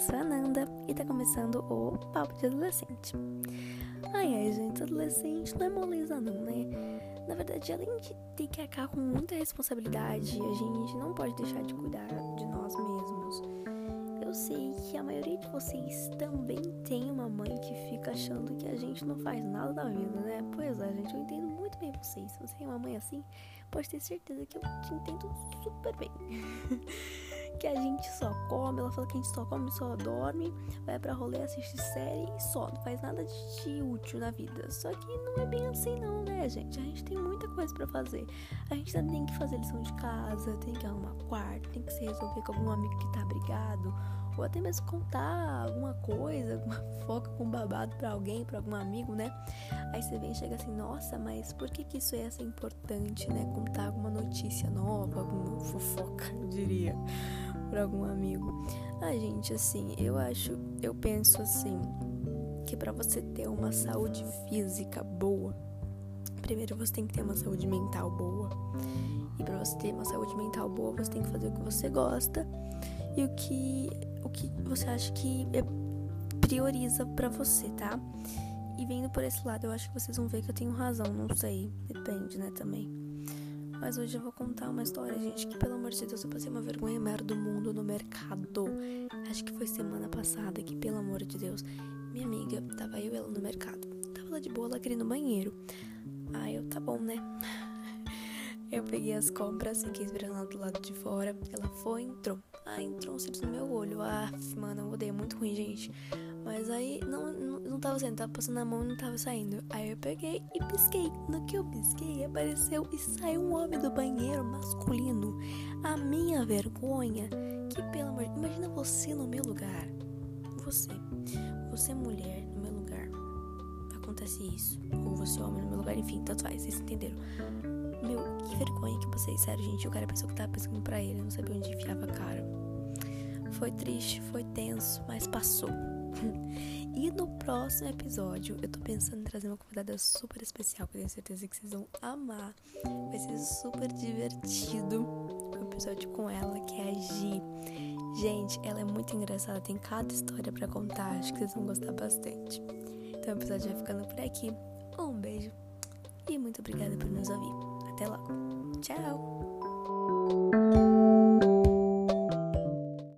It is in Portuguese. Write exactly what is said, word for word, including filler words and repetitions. sou a Ananda e tá começando o Papo de Adolescente. Ai, ai, gente, adolescente não é moleza não, né? Na verdade, além de ter que arcar com muita responsabilidade, a gente não pode deixar de cuidar de nós mesmos. Eu sei que a maioria de vocês também tem uma mãe que fica achando que a gente não faz nada da vida, né? Pois é, gente, eu entendo muito bem vocês. Se você tem uma mãe assim, pode ter certeza que eu te entendo super bem. Que a gente só come, ela fala que a gente só come, só dorme, vai pra rolê, assiste série e só. Não faz nada de útil na vida. Só que não é bem assim não, né, gente? A gente tem muita coisa pra fazer. A gente ainda tem que fazer lição de casa, tem que arrumar quarto, tem que se resolver com algum amigo que tá brigado. Ou até mesmo contar alguma coisa, alguma fofoca com babado pra alguém, pra algum amigo, né? Aí você vem e chega assim, nossa, mas por que que isso é assim importante, né? Contar alguma notícia nova, alguma fofoca, eu diria, pra algum amigo. Ah, gente, assim, eu acho, eu penso assim, que pra você ter uma saúde física boa, primeiro você tem que ter uma saúde mental boa. E pra você ter uma saúde mental boa, você tem que fazer o que você gosta e o que... o que você acha que prioriza pra você, tá? E vendo por esse lado, eu acho que vocês vão ver que eu tenho razão, não sei, depende, né, também. Mas hoje eu vou contar uma história, gente, que pelo amor de Deus, eu passei uma vergonha maior do mundo no mercado. Acho que foi semana passada que, pelo amor de Deus, minha amiga, tava eu e ela no mercado. Tava lá de boa, ela queria ir no banheiro. Aí eu, tá bom, né? Eu peguei as compras, fiquei esperando lá do lado de fora, ela foi e entrou. Ah, entrou um cílio no meu olho. Ah, mano, eu odeio, muito ruim, gente. Mas aí, não, não, não tava saindo, tava passando a mão e não tava saindo. Aí eu peguei e pisquei. No que eu pisquei, apareceu e saiu um homem do banheiro masculino. A minha vergonha, que pelo amor de Deus, imagina você no meu lugar. Você, você mulher no meu lugar. Acontece isso. Ou você homem no meu lugar, enfim, tanto faz, vocês entenderam. Meu, que vergonha que vocês, sério, gente. O cara pensou que tava pensando pra ele, não sabia onde enfiava a cara. Foi triste, foi tenso, mas passou. E no próximo episódio, eu tô pensando em trazer uma convidada super especial, que eu tenho certeza que vocês vão amar. Vai ser super divertido o episódio com ela, que é a Gi. Gente, ela é muito engraçada, tem cada história pra contar, acho que vocês vão gostar bastante. Então o episódio vai ficando por aqui. Um beijo e muito obrigada por nos ouvir. Até logo. Tchau!